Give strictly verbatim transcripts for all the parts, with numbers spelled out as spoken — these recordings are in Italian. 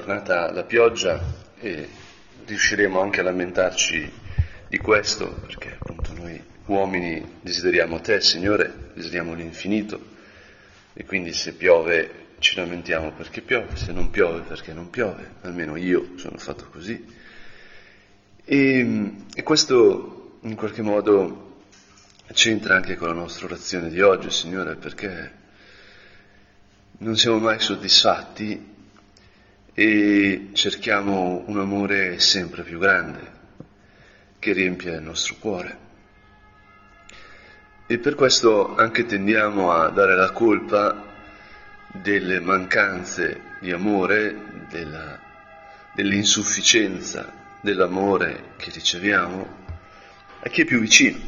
tornata la pioggia e riusciremo anche a lamentarci di questo, perché appunto noi uomini desideriamo te, Signore, desideriamo l'infinito, e quindi se piove ci lamentiamo perché piove, se non piove perché non piove, almeno io sono fatto così. E, e questo in qualche modo c'entra anche con la nostra orazione di oggi, Signore, perché non siamo mai soddisfatti e cerchiamo un amore sempre più grande che riempie il nostro cuore. E per questo anche tendiamo a dare la colpa delle mancanze di amore, della, dell'insufficienza dell'amore che riceviamo a chi è più vicino.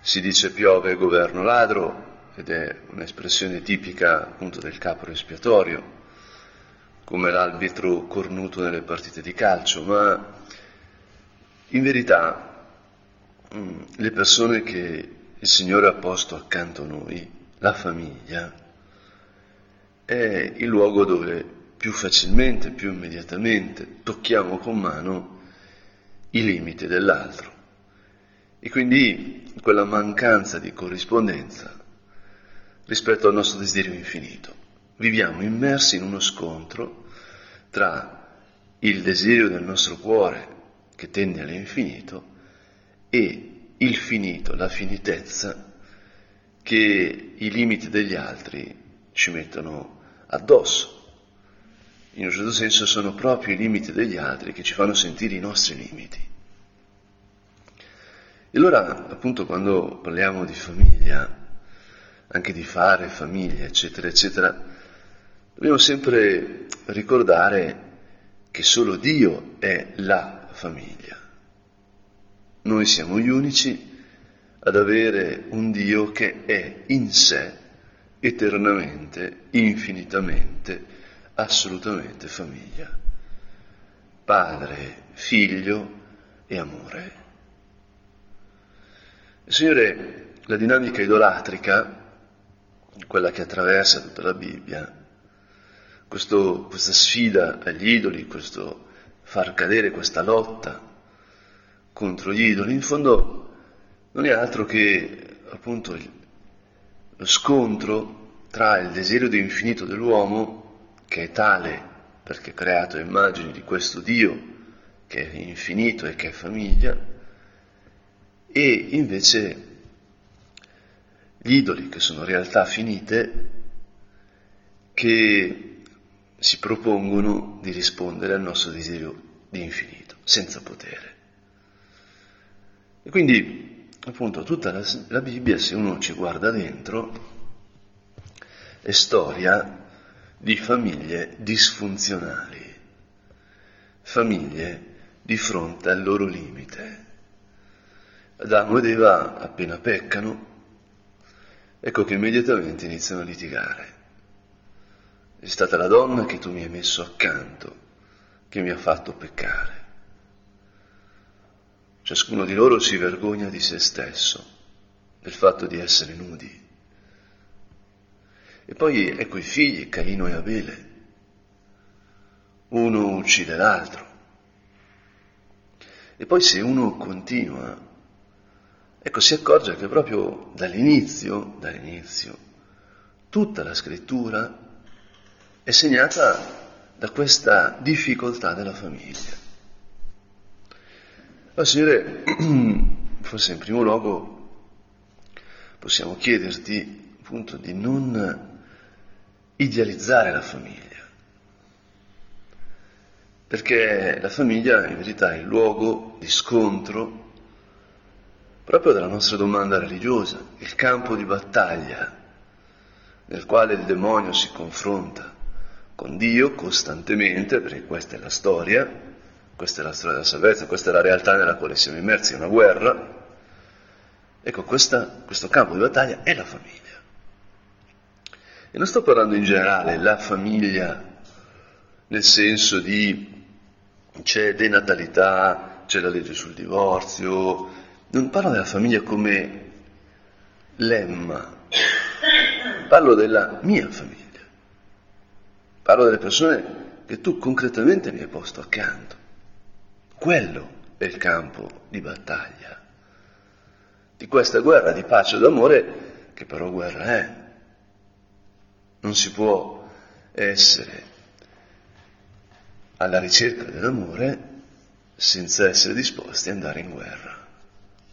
Si dice piove governo ladro, ed è un'espressione tipica appunto del capro espiatorio, come l'arbitro cornuto nelle partite di calcio, ma in verità mh, le persone che il Signore ha posto accanto a noi, la famiglia, è il luogo dove più facilmente, più immediatamente tocchiamo con mano i limiti dell'altro, e quindi quella mancanza di corrispondenza rispetto al nostro desiderio infinito. Viviamo immersi in uno scontro tra il desiderio del nostro cuore, che tende all'infinito, e il finito, la finitezza, che i limiti degli altri ci mettono addosso. In un certo senso sono proprio i limiti degli altri che ci fanno sentire i nostri limiti. E allora, appunto, quando parliamo di famiglia, anche di fare famiglia, eccetera, eccetera, dobbiamo sempre ricordare che solo Dio è la famiglia. Noi siamo gli unici ad avere un Dio che è in sé eternamente, infinitamente, assolutamente famiglia. Padre, Figlio e amore. Signore, la dinamica idolatrica, quella che attraversa tutta la Bibbia, questo, questa sfida agli idoli, questo far cadere questa lotta contro gli idoli, in fondo non è altro che appunto il, lo scontro tra il desiderio di infinito dell'uomo, che è tale perché è creato a immagini di questo Dio che è infinito e che è famiglia, e invece gli idoli, che sono realtà finite, che si propongono di rispondere al nostro desiderio di infinito, senza potere. E quindi, appunto, tutta la, la Bibbia, se uno ci guarda dentro, è storia di famiglie disfunzionali, famiglie di fronte al loro limite. Adamo ed Eva appena peccano, ecco che immediatamente iniziano a litigare. È stata la donna che tu mi hai messo accanto che mi ha fatto peccare. Ciascuno di loro si vergogna di se stesso, del fatto di essere nudi. E poi ecco i figli, Caino e Abele. Uno uccide l'altro. E poi se uno continua, ecco, si accorge che proprio dall'inizio, dall'inizio, tutta la scrittura è segnata da questa difficoltà della famiglia. Allora, Signore, forse in primo luogo possiamo chiederti appunto di non idealizzare la famiglia, perché la famiglia in verità è il luogo di scontro proprio della nostra domanda religiosa, il campo di battaglia nel quale il demonio si confronta con Dio costantemente, perché questa è la storia, questa è la storia della salvezza, questa è la realtà nella quale siamo immersi, è una guerra. Ecco, questa, questo campo di battaglia è la famiglia. E non sto parlando in generale la famiglia nel senso di c'è denatalità, c'è la legge sul divorzio. Non parlo della famiglia come lemma, parlo della mia famiglia, Parlo delle persone che tu concretamente mi hai posto accanto. Quello è il campo di battaglia di questa guerra di pace e d'amore, che però guerra è. Non si può essere alla ricerca dell'amore senza essere disposti ad andare in guerra.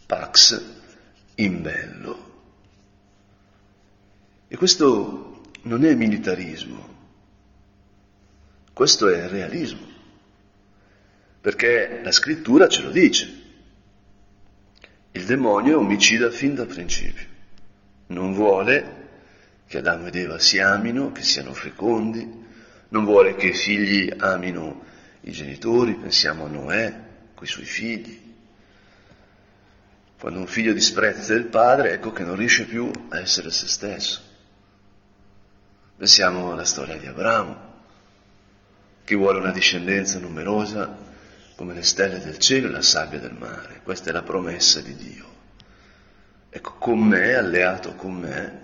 Pax in bello. E questo non è militarismo, questo è realismo, perché la scrittura ce lo dice. Il demonio è omicida fin dal principio, non vuole che Adamo ed Eva si amino, che siano fecondi, non vuole che i figli amino i genitori. Pensiamo a Noè coi suoi figli. Quando un figlio disprezza il padre, ecco che non riesce più a essere se stesso. Pensiamo alla storia di Abramo, che vuole una discendenza numerosa come le stelle del cielo e la sabbia del mare. Questa è la promessa di Dio. Ecco, con me, alleato con me,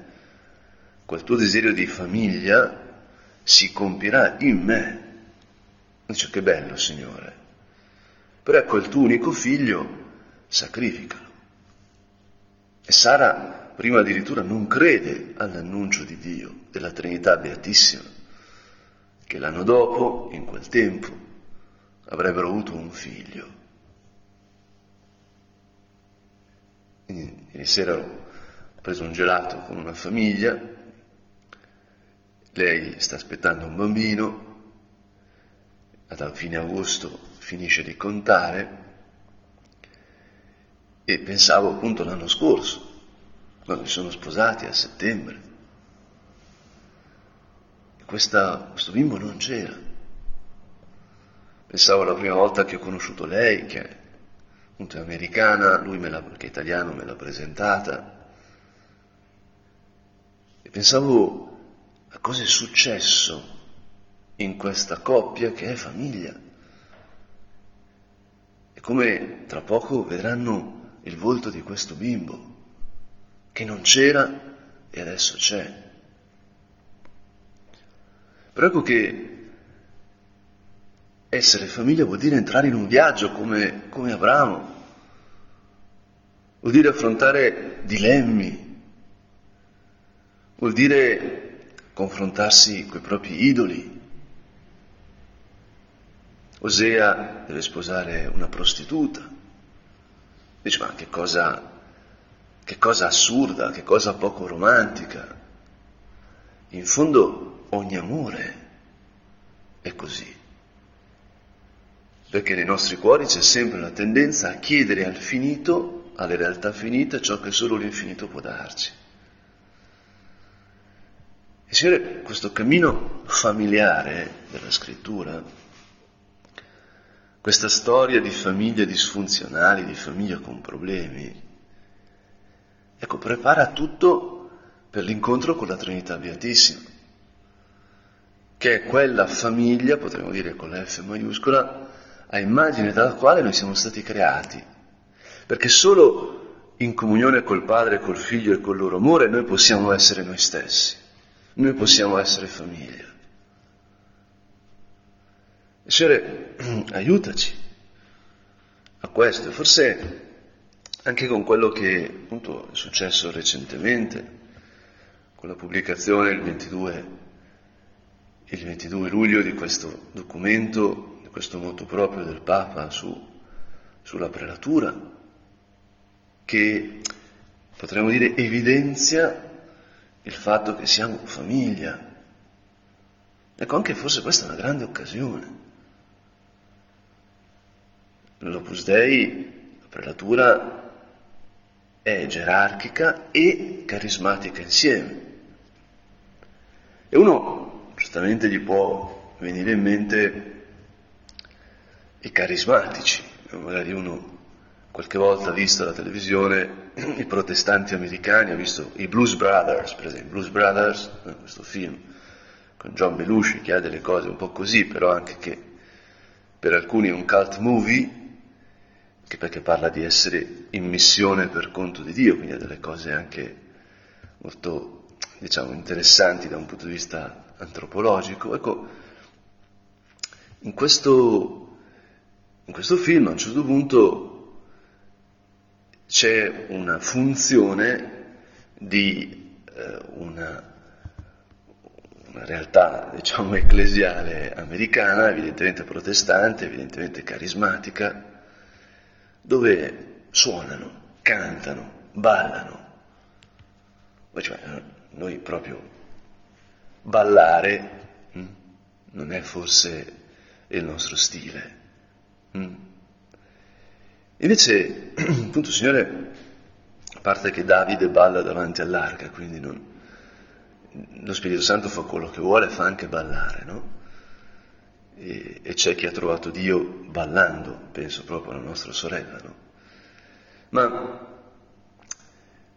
quel tuo desiderio di famiglia si compirà in me. Dice, che bello, Signore. Però ecco, il tuo unico figlio, sacrificalo. E Sara prima addirittura non crede all'annuncio di Dio, della Trinità Beatissima, che l'anno dopo, in quel tempo, avrebbero avuto un figlio. Quindi, ieri sera ho preso un gelato con una famiglia, lei sta aspettando un bambino, a fine agosto finisce di contare, e pensavo appunto l'anno scorso, quando si sono sposati a settembre, e questa, questo bimbo non c'era. Pensavo la prima volta che ho conosciuto lei, che è appunto americana, lui me l'ha, che è italiano, me l'ha presentata, e pensavo a cosa è successo in questa coppia che è famiglia, e come tra poco vedranno il volto di questo bimbo che non c'era e adesso c'è. Però ecco che essere famiglia vuol dire entrare in un viaggio come, come Abramo, vuol dire affrontare dilemmi, vuol dire confrontarsi coi propri idoli. Osea deve sposare una prostituta. Dice, ma che cosa, che cosa assurda, che cosa poco romantica. In fondo ogni amore è così, perché nei nostri cuori c'è sempre la tendenza a chiedere al finito, alle realtà finite, ciò che solo l'infinito può darci. E Signore, questo cammino familiare della Scrittura, questa storia di famiglie disfunzionali, di famiglie con problemi, ecco, prepara tutto per l'incontro con la Trinità Beatissima, che è quella famiglia, potremmo dire con la F maiuscola, a immagine dalla quale noi siamo stati creati, perché solo in comunione col Padre, col Figlio e col loro amore noi possiamo essere noi stessi, noi possiamo essere famiglia. Signore, aiutaci a questo, forse anche con quello che appunto è successo recentemente, con la pubblicazione il ventidue, il ventidue luglio di questo documento, di questo motu proprio del Papa su, sulla prelatura, che potremmo dire evidenzia il fatto che siamo famiglia. Ecco, anche forse questa è una grande occasione. L'Opus Dei, la prelatura, è gerarchica e carismatica insieme. E uno, certamente, gli può venire in mente i carismatici. Magari uno, qualche volta, ha visto la televisione, i protestanti americani, ha visto i Blues Brothers, per esempio, Blues Brothers, questo film, con John Belushi, che ha delle cose un po' così, però anche che per alcuni è un cult movie, che perché parla di essere in missione per conto di Dio, quindi ha delle cose anche molto, diciamo, interessanti da un punto di vista antropologico. Ecco, In questo, in questo film a un certo punto c'è una funzione di eh, una, una realtà, diciamo, ecclesiale americana, evidentemente protestante, evidentemente carismatica, dove suonano, cantano, ballano. Cioè, noi proprio ballare hm, non è forse il nostro stile. Hm. Invece, appunto, il Signore, a parte che Davide balla davanti all'arca, quindi non, lo Spirito Santo fa quello che vuole, fa anche ballare, no? E, e c'è chi ha trovato Dio ballando, penso proprio alla nostra sorella, no? Ma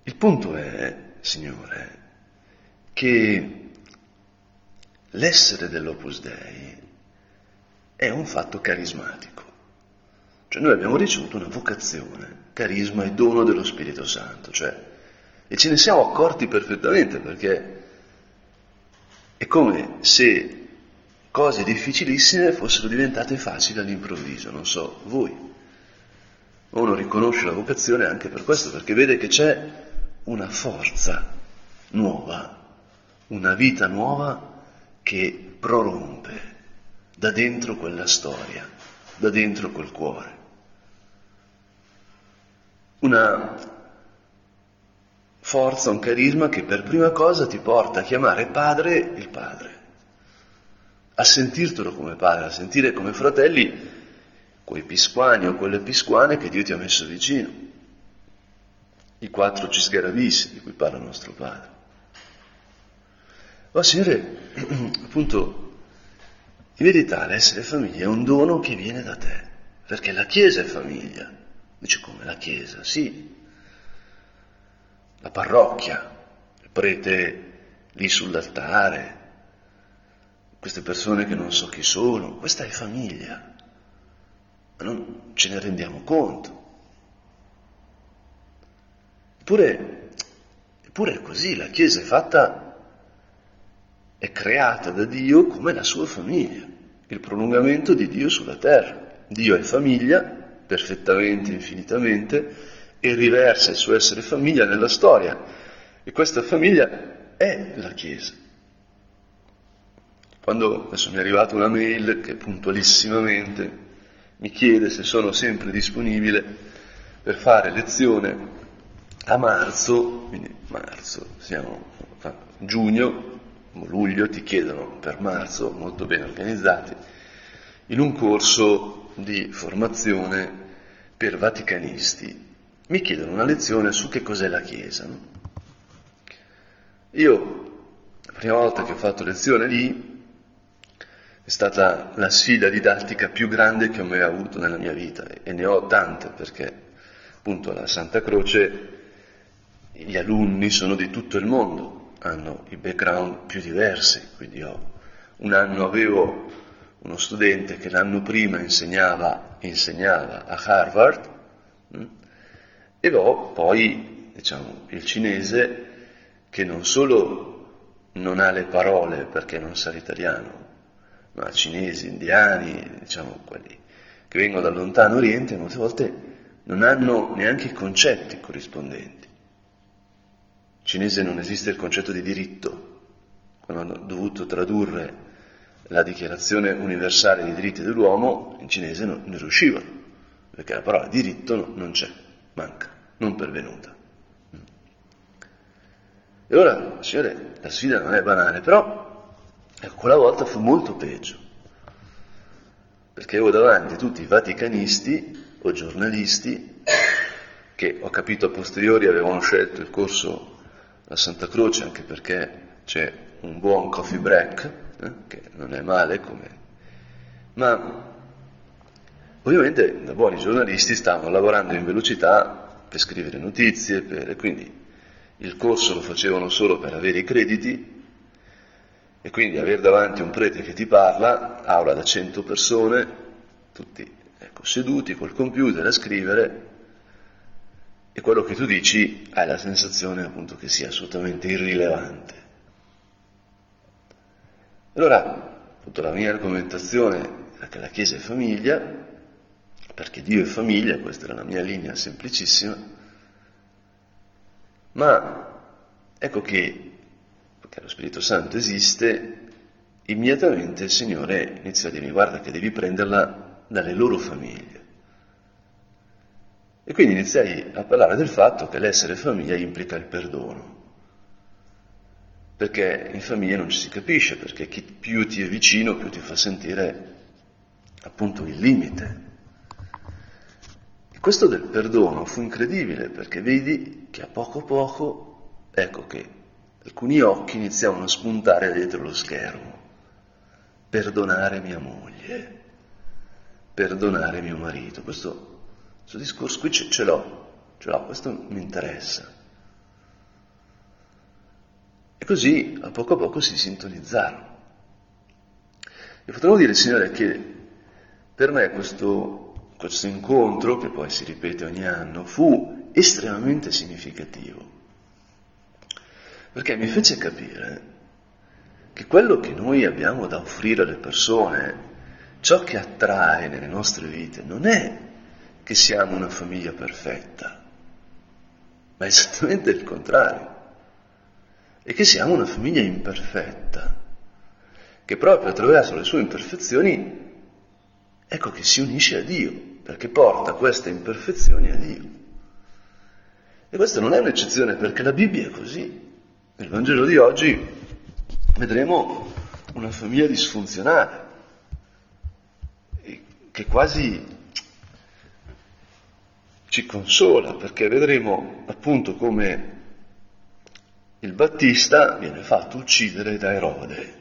il punto è, Signore, che l'essere dell'Opus Dei è un fatto carismatico. Cioè noi abbiamo ricevuto una vocazione, carisma e dono dello Spirito Santo, cioè, e ce ne siamo accorti perfettamente, perché è come se cose difficilissime fossero diventate facili all'improvviso, non so, voi. Uno riconosce la vocazione anche per questo, perché vede che c'è una forza nuova, una vita nuova che prorompe da dentro quella storia, da dentro quel cuore. Una forza, un carisma che per prima cosa ti porta a chiamare padre il padre, a sentirtelo come padre, a sentire come fratelli quei pisquani o quelle pisquane che Dio ti ha messo vicino. I quattro cisgaravisi di cui parla nostro Padre. Ma Signore, appunto, in verità l'essere famiglia è un dono che viene da te, perché la Chiesa è famiglia. Dice, come la Chiesa? Sì. La parrocchia, il prete lì sull'altare, queste persone che non so chi sono, questa è famiglia. Ma non ce ne rendiamo conto. Eppure, eppure è così, la Chiesa è fatta, è creata da Dio come la sua famiglia, il prolungamento di Dio sulla terra. Dio è famiglia, perfettamente, infinitamente, e riversa il suo essere famiglia nella storia. E questa famiglia è la Chiesa. Quando adesso mi è arrivata una mail che puntualissimamente mi chiede se sono sempre disponibile per fare lezione a marzo, quindi marzo, siamo a giugno, luglio, ti chiedono per marzo, molto ben organizzati, in un corso di formazione per vaticanisti. Mi chiedono una lezione su che cos'è la Chiesa. No? Io, la prima volta che ho fatto lezione lì, è stata la sfida didattica più grande che ho mai avuto nella mia vita, e ne ho tante, perché appunto alla Santa Croce gli alunni sono di tutto il mondo, hanno i background più diversi, quindi io un anno avevo uno studente che l'anno prima insegnava, insegnava a Harvard, mh? e ho poi, diciamo, il cinese che non solo non ha le parole perché non sa l'italiano, ma cinesi, indiani, diciamo quelli che vengono da lontano Oriente, molte volte non hanno neanche i concetti corrispondenti. In cinese non esiste il concetto di diritto. Quando hanno dovuto tradurre la Dichiarazione universale dei diritti dell'uomo, in cinese non ne riuscivano, perché la parola diritto non c'è, manca, non pervenuta. E allora, Signore, la sfida non è banale, però ecco, quella volta fu molto peggio, perché avevo davanti tutti i vaticanisti o giornalisti che, ho capito a posteriori, avevano scelto il corso la Santa Croce anche perché c'è un buon coffee break, eh, che non è male come, ma ovviamente da buoni giornalisti stavano lavorando in velocità per scrivere notizie, per, quindi il corso lo facevano solo per avere i crediti, e quindi aver davanti un prete che ti parla, aula da cento persone, tutti, ecco, seduti col computer a scrivere, e quello che tu dici hai la sensazione, appunto, che sia assolutamente irrilevante. Allora, tutta la mia argomentazione che la Chiesa è famiglia, perché Dio è famiglia, questa era la mia linea semplicissima, ma ecco che, perché lo Spirito Santo esiste, immediatamente il Signore inizia a dirmi: guarda che devi prenderla dalle loro famiglie. E quindi iniziai a parlare del fatto che l'essere famiglia implica il perdono, perché in famiglia non ci si capisce, perché chi più ti è vicino più ti fa sentire appunto il limite. E questo del perdono fu incredibile, perché vedi che a poco a poco, ecco che alcuni occhi iniziavano a spuntare dietro lo schermo: perdonare mia moglie, perdonare mio marito. Questo, questo discorso qui ce, ce l'ho, ce l'ho, questo mi interessa. E così a poco a poco si sintonizzarono. E potremmo dire, Signore, che per me questo, questo incontro, che poi si ripete ogni anno, fu estremamente significativo, perché mi fece capire che quello che noi abbiamo da offrire alle persone, ciò che attrae nelle nostre vite, non è che siamo una famiglia perfetta, ma è esattamente il contrario. E che siamo una famiglia imperfetta, che proprio attraverso le sue imperfezioni, ecco che si unisce a Dio, perché porta queste imperfezioni a Dio. E questa non è un'eccezione, perché la Bibbia è così. Nel Vangelo di oggi vedremo una famiglia disfunzionale, che quasi ci consola, perché vedremo appunto come il Battista viene fatto uccidere da Erode,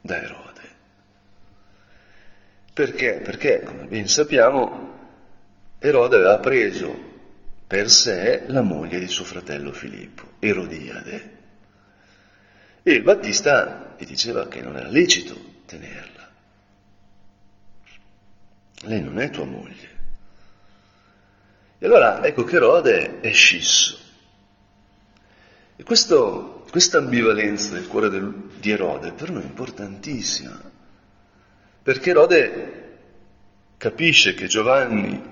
da Erode. Perché? Perché, come ben sappiamo, Erode aveva preso per sé la moglie di suo fratello Filippo, Erodiade, e il Battista gli diceva che non era lecito tenerla. Lei non è tua moglie. E allora ecco che Erode è scisso. E questo, questa ambivalenza del cuore del, di Erode per noi è importantissima, perché Erode capisce che Giovanni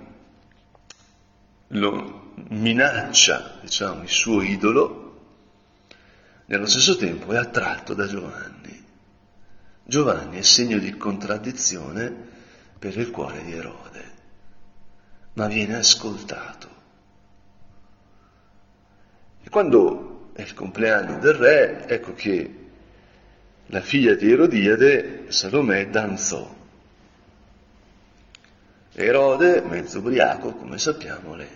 lo minaccia, diciamo, il suo idolo, nello stesso tempo è attratto da Giovanni. Giovanni è segno di contraddizione per il cuore di Erode, ma viene ascoltato. E quando è il compleanno del re, ecco che la figlia di Erodiade, Salomè, danzò. Erode, mezzo ubriaco, come sappiamo, le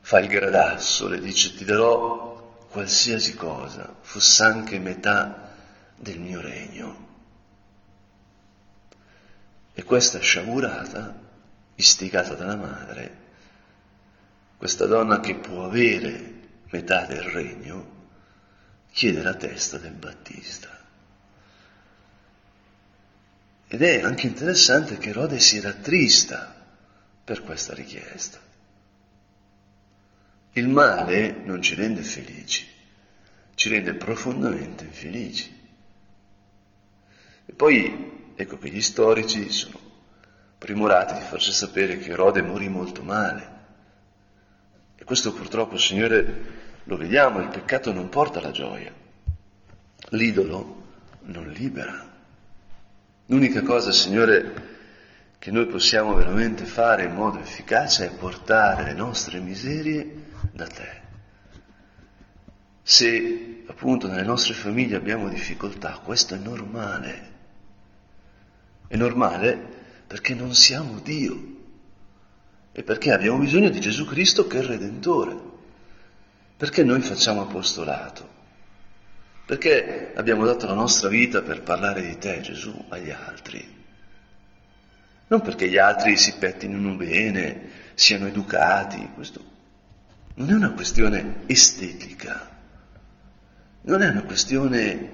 fa il gradasso, le dice: ti darò qualsiasi cosa, fosse anche metà del mio regno. E questa sciagurata, istigata dalla madre, questa donna che può avere metà del regno, chiede la testa del Battista. Ed è anche interessante che Erode si rattrista per questa richiesta. Il male non ci rende felici, ci rende profondamente infelici. E poi ecco che gli storici sono primorati di farci sapere che Erode morì molto male. E questo purtroppo, Signore, lo vediamo, il peccato non porta la gioia, l'idolo non libera. L'unica cosa, Signore, che noi possiamo veramente fare in modo efficace è portare le nostre miserie da Te. Se appunto nelle nostre famiglie abbiamo difficoltà, questo è normale. È normale perché non siamo Dio. E perché abbiamo bisogno di Gesù Cristo, che è il Redentore? Perché noi facciamo apostolato? Perché abbiamo dato la nostra vita per parlare di Te, Gesù, agli altri? Non perché gli altri si pettinino bene, siano educati. Questo non è una questione estetica, non è una questione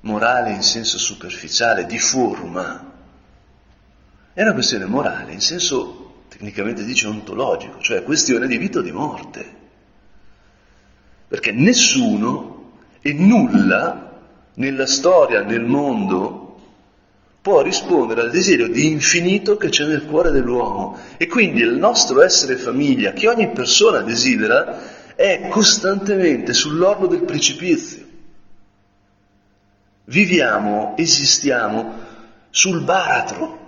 morale in senso superficiale, di forma. È una questione morale in senso, tecnicamente dice, ontologico, cioè questione di vita o di morte. Perché nessuno e nulla nella storia, nel mondo, può rispondere al desiderio di infinito che c'è nel cuore dell'uomo. E quindi il nostro essere famiglia, che ogni persona desidera, è costantemente sull'orlo del precipizio. Viviamo, esistiamo sul baratro,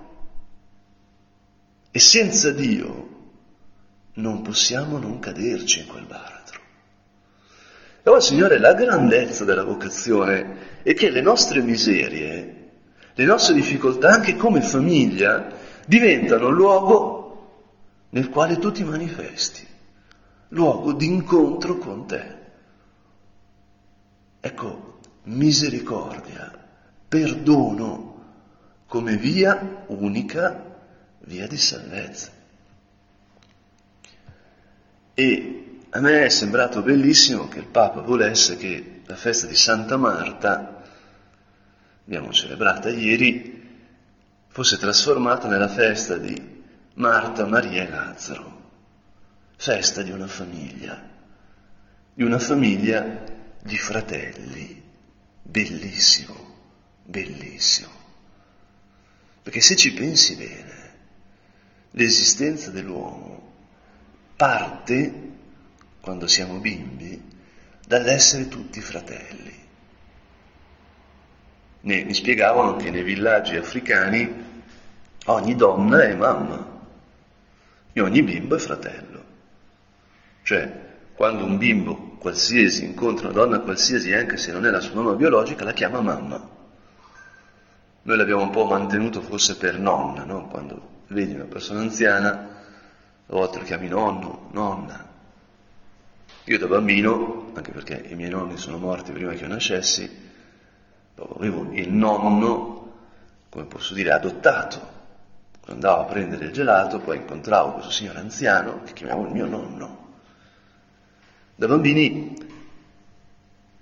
e senza Dio non possiamo non caderci in quel baratro. E allora, Signore, la grandezza della vocazione è che le nostre miserie, le nostre difficoltà, anche come famiglia, diventano luogo nel quale tu ti manifesti, luogo di incontro con te. Ecco, misericordia, perdono, come via unica, via di salvezza. E a me è sembrato bellissimo che il Papa volesse che la festa di Santa Marta, abbiamo celebrata ieri, fosse trasformata nella festa di Marta, Maria e Lazzaro, festa di una famiglia, di una famiglia di fratelli. Bellissimo, bellissimo. Perché se ci pensi bene, l'esistenza dell'uomo parte, quando siamo bimbi, dall'essere tutti fratelli. Ne, mi spiegavano che nei villaggi africani ogni donna è mamma e ogni bimbo è fratello. Cioè, quando un bimbo qualsiasi incontra una donna qualsiasi, anche se non è la sua mamma biologica, la chiama mamma. Noi l'abbiamo un po' mantenuto forse per nonna, no? Quando vedi una persona anziana, a volte lo chiami nonno, nonna. Io da bambino, anche perché i miei nonni sono morti prima che io nascessi, avevo il nonno, come posso dire, adottato. Quando andavo a prendere il gelato, poi incontravo questo signore anziano che chiamavo il mio nonno. Da bambini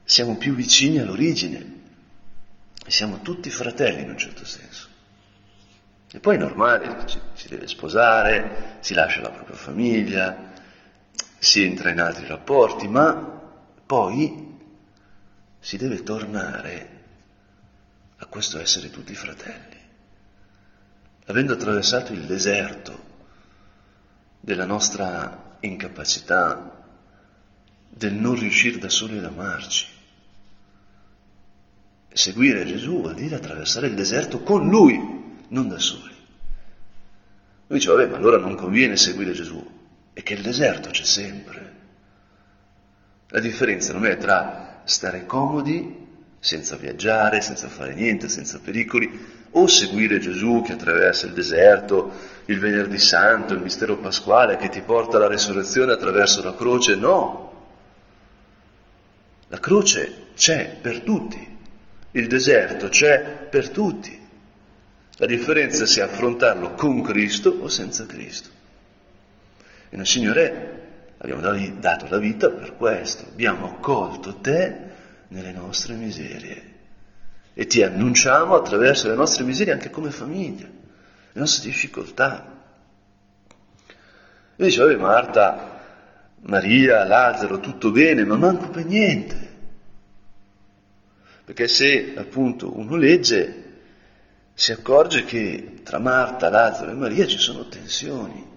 siamo più vicini all'origine e siamo tutti fratelli in un certo senso. E poi è normale, ci, si deve sposare, si lascia la propria famiglia, si entra in altri rapporti, ma poi si deve tornare a questo essere tutti fratelli. Avendo attraversato il deserto della nostra incapacità, del non riuscire da soli ad amarci, seguire Gesù vuol dire attraversare il deserto con Lui, non da soli. Lui dice, vabbè, ma allora non conviene seguire Gesù, è che il deserto c'è sempre. La differenza non è tra stare comodi, senza viaggiare, senza fare niente, senza pericoli, o seguire Gesù che attraversa il deserto, il venerdì santo, il mistero pasquale che ti porta alla resurrezione attraverso la croce. No, la croce c'è per tutti, il deserto c'è per tutti. La differenza è se affrontarlo con Cristo o senza Cristo. E noi, Signore, abbiamo dato la vita per questo, abbiamo accolto te nelle nostre miserie e ti annunciamo attraverso le nostre miserie anche come famiglia, le nostre difficoltà. E dice, vabbè, Marta, Maria, Lazzaro, tutto bene, ma manco per niente. Perché se appunto uno legge, si accorge che tra Marta, Lazzaro e Maria ci sono tensioni.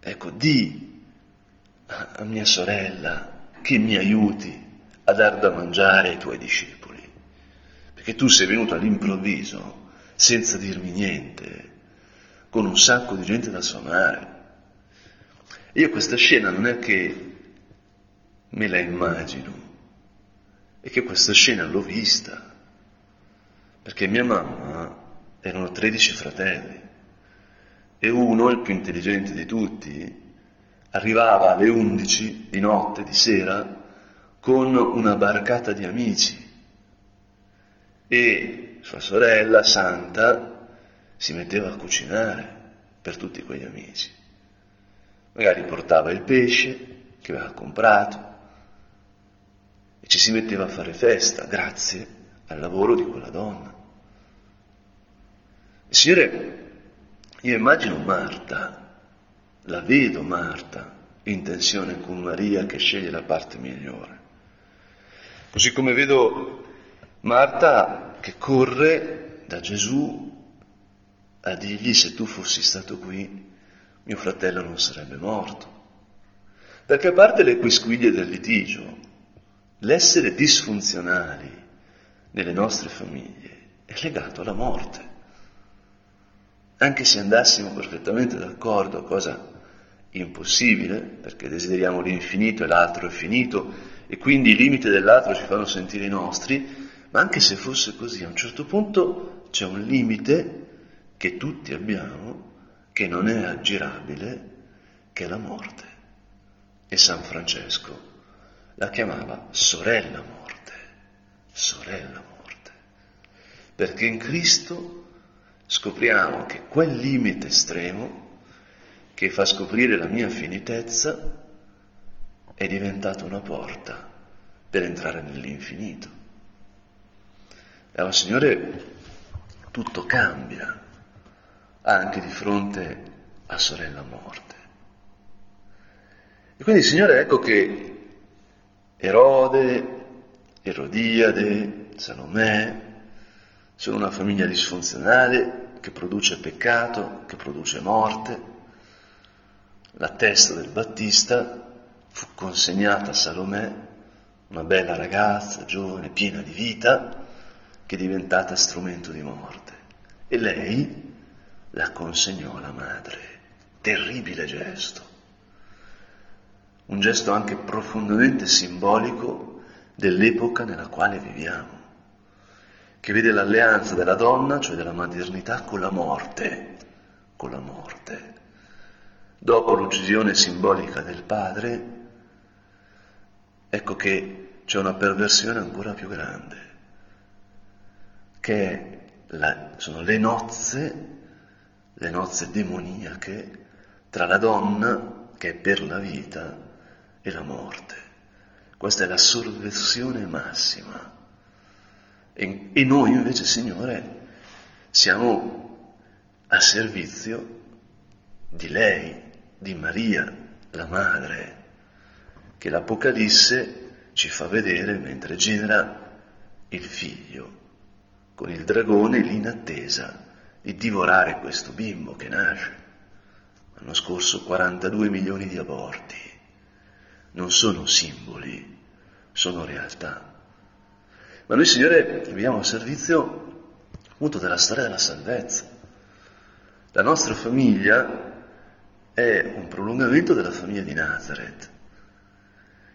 Ecco, di a mia sorella che mi aiuti a dar da mangiare ai tuoi discepoli, perché tu sei venuto all'improvviso, senza dirmi niente, con un sacco di gente da suonare. Io questa scena non è che me la immagino, è che questa scena l'ho vista, perché mia mamma erano tredici fratelli e uno, il più intelligente di tutti, arrivava alle undici di notte, di sera, con una barcata di amici, e sua sorella, Santa, si metteva a cucinare per tutti quegli amici. Magari portava il pesce che aveva comprato e ci si metteva a fare festa grazie al lavoro di quella donna. E Signore, io immagino Marta, la vedo Marta in tensione con Maria che sceglie la parte migliore. Così come vedo Marta che corre da Gesù a dirgli: se tu fossi stato qui, mio fratello non sarebbe morto. Perché a parte le quisquiglie del litigio, l'essere disfunzionali nelle nostre famiglie è legato alla morte. Anche se andassimo perfettamente d'accordo, cosa impossibile, perché desideriamo l'infinito e l'altro è finito, e quindi i limiti dell'altro ci fanno sentire i nostri, ma anche se fosse così, a un certo punto c'è un limite che tutti abbiamo, che non è aggirabile, che è la morte. E San Francesco la chiamava sorella morte, sorella morte, perché in Cristo scopriamo che quel limite estremo che fa scoprire la mia finitezza è diventata una porta per entrare nell'infinito. Allora, Signore, tutto cambia anche di fronte a sorella morte. E quindi, Signore, ecco che Erode, Erodiade, Salomè sono una famiglia disfunzionale che produce peccato, che produce morte. La testa del Battista fu consegnata a Salomè, una bella ragazza, giovane, piena di vita, che è diventata strumento di morte. E lei la consegnò alla madre. Terribile gesto. Un gesto anche profondamente simbolico dell'epoca nella quale viviamo, che vede l'alleanza della donna, cioè della maternità, con la morte, con la morte. Dopo l'uccisione simbolica del padre, ecco che c'è una perversione ancora più grande, che è la, sono le nozze, le nozze demoniache tra la donna, che è per la vita, e la morte. Questa è la sovversione massima. E, e noi invece, Signore, siamo a servizio di lei, di Maria, la madre, che l'Apocalisse ci fa vedere mentre genera il figlio, con il dragone lì in attesa di divorare questo bimbo che nasce. L'anno scorso quarantadue milioni di aborti. Non sono simboli, sono realtà. Ma noi, Signore, viviamo a servizio appunto della storia della salvezza. La nostra famiglia è un prolungamento della famiglia di Nazareth.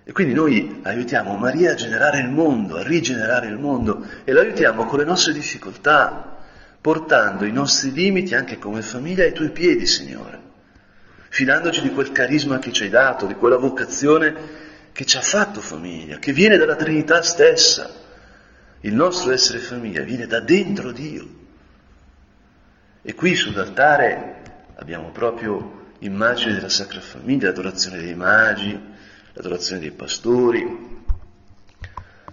E quindi noi aiutiamo Maria a generare il mondo, a rigenerare il mondo, e la aiutiamo con le nostre difficoltà, portando i nostri limiti anche come famiglia ai Tuoi piedi, Signore, fidandoci di quel carisma che ci hai dato, di quella vocazione che ci ha fatto famiglia, che viene dalla Trinità stessa. Il nostro essere famiglia viene da dentro Dio. E qui sull'altare abbiamo proprio immagini della Sacra Famiglia, l'adorazione dei magi, l'adorazione dei pastori,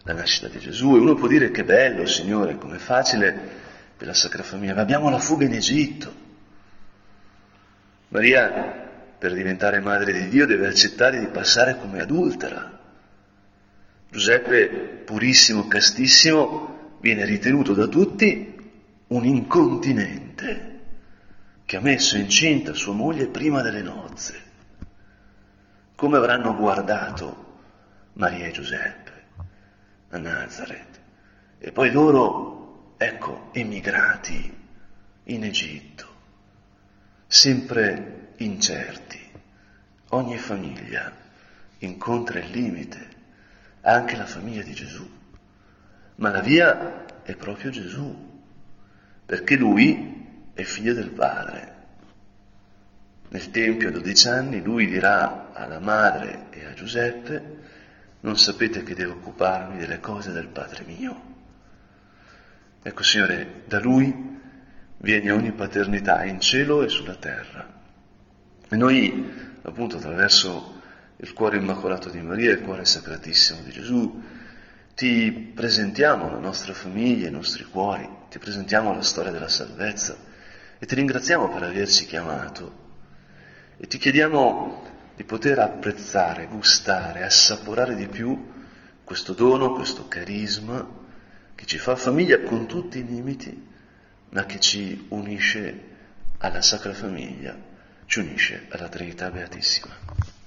la nascita di Gesù. E uno può dire: che bello, Signore, com'è facile per la Sacra Famiglia, ma abbiamo la fuga in Egitto. Maria, per diventare madre di Dio, deve accettare di passare come adultera. Giuseppe, purissimo, castissimo, viene ritenuto da tutti un incontinente che ha messo incinta sua moglie prima delle nozze. Come avranno guardato Maria e Giuseppe a Nazareth, e poi loro, ecco, emigrati in Egitto, sempre incerti. Ogni famiglia incontra il limite, anche la famiglia di Gesù, ma la via è proprio Gesù, perché Lui è figlio del Padre. Nel Tempio a dodici anni lui dirà alla madre e a Giuseppe: non sapete che devo occuparmi delle cose del Padre mio. Ecco, Signore, da Lui viene ogni paternità in cielo e sulla terra. E noi, appunto, attraverso il cuore immacolato di Maria e il cuore sacratissimo di Gesù, ti presentiamo la nostra famiglia, i nostri cuori, ti presentiamo la storia della salvezza e ti ringraziamo per averci chiamato. E ti chiediamo di poter apprezzare, gustare, assaporare di più questo dono, questo carisma che ci fa famiglia con tutti i limiti, ma che ci unisce alla Sacra Famiglia, ci unisce alla Trinità Beatissima.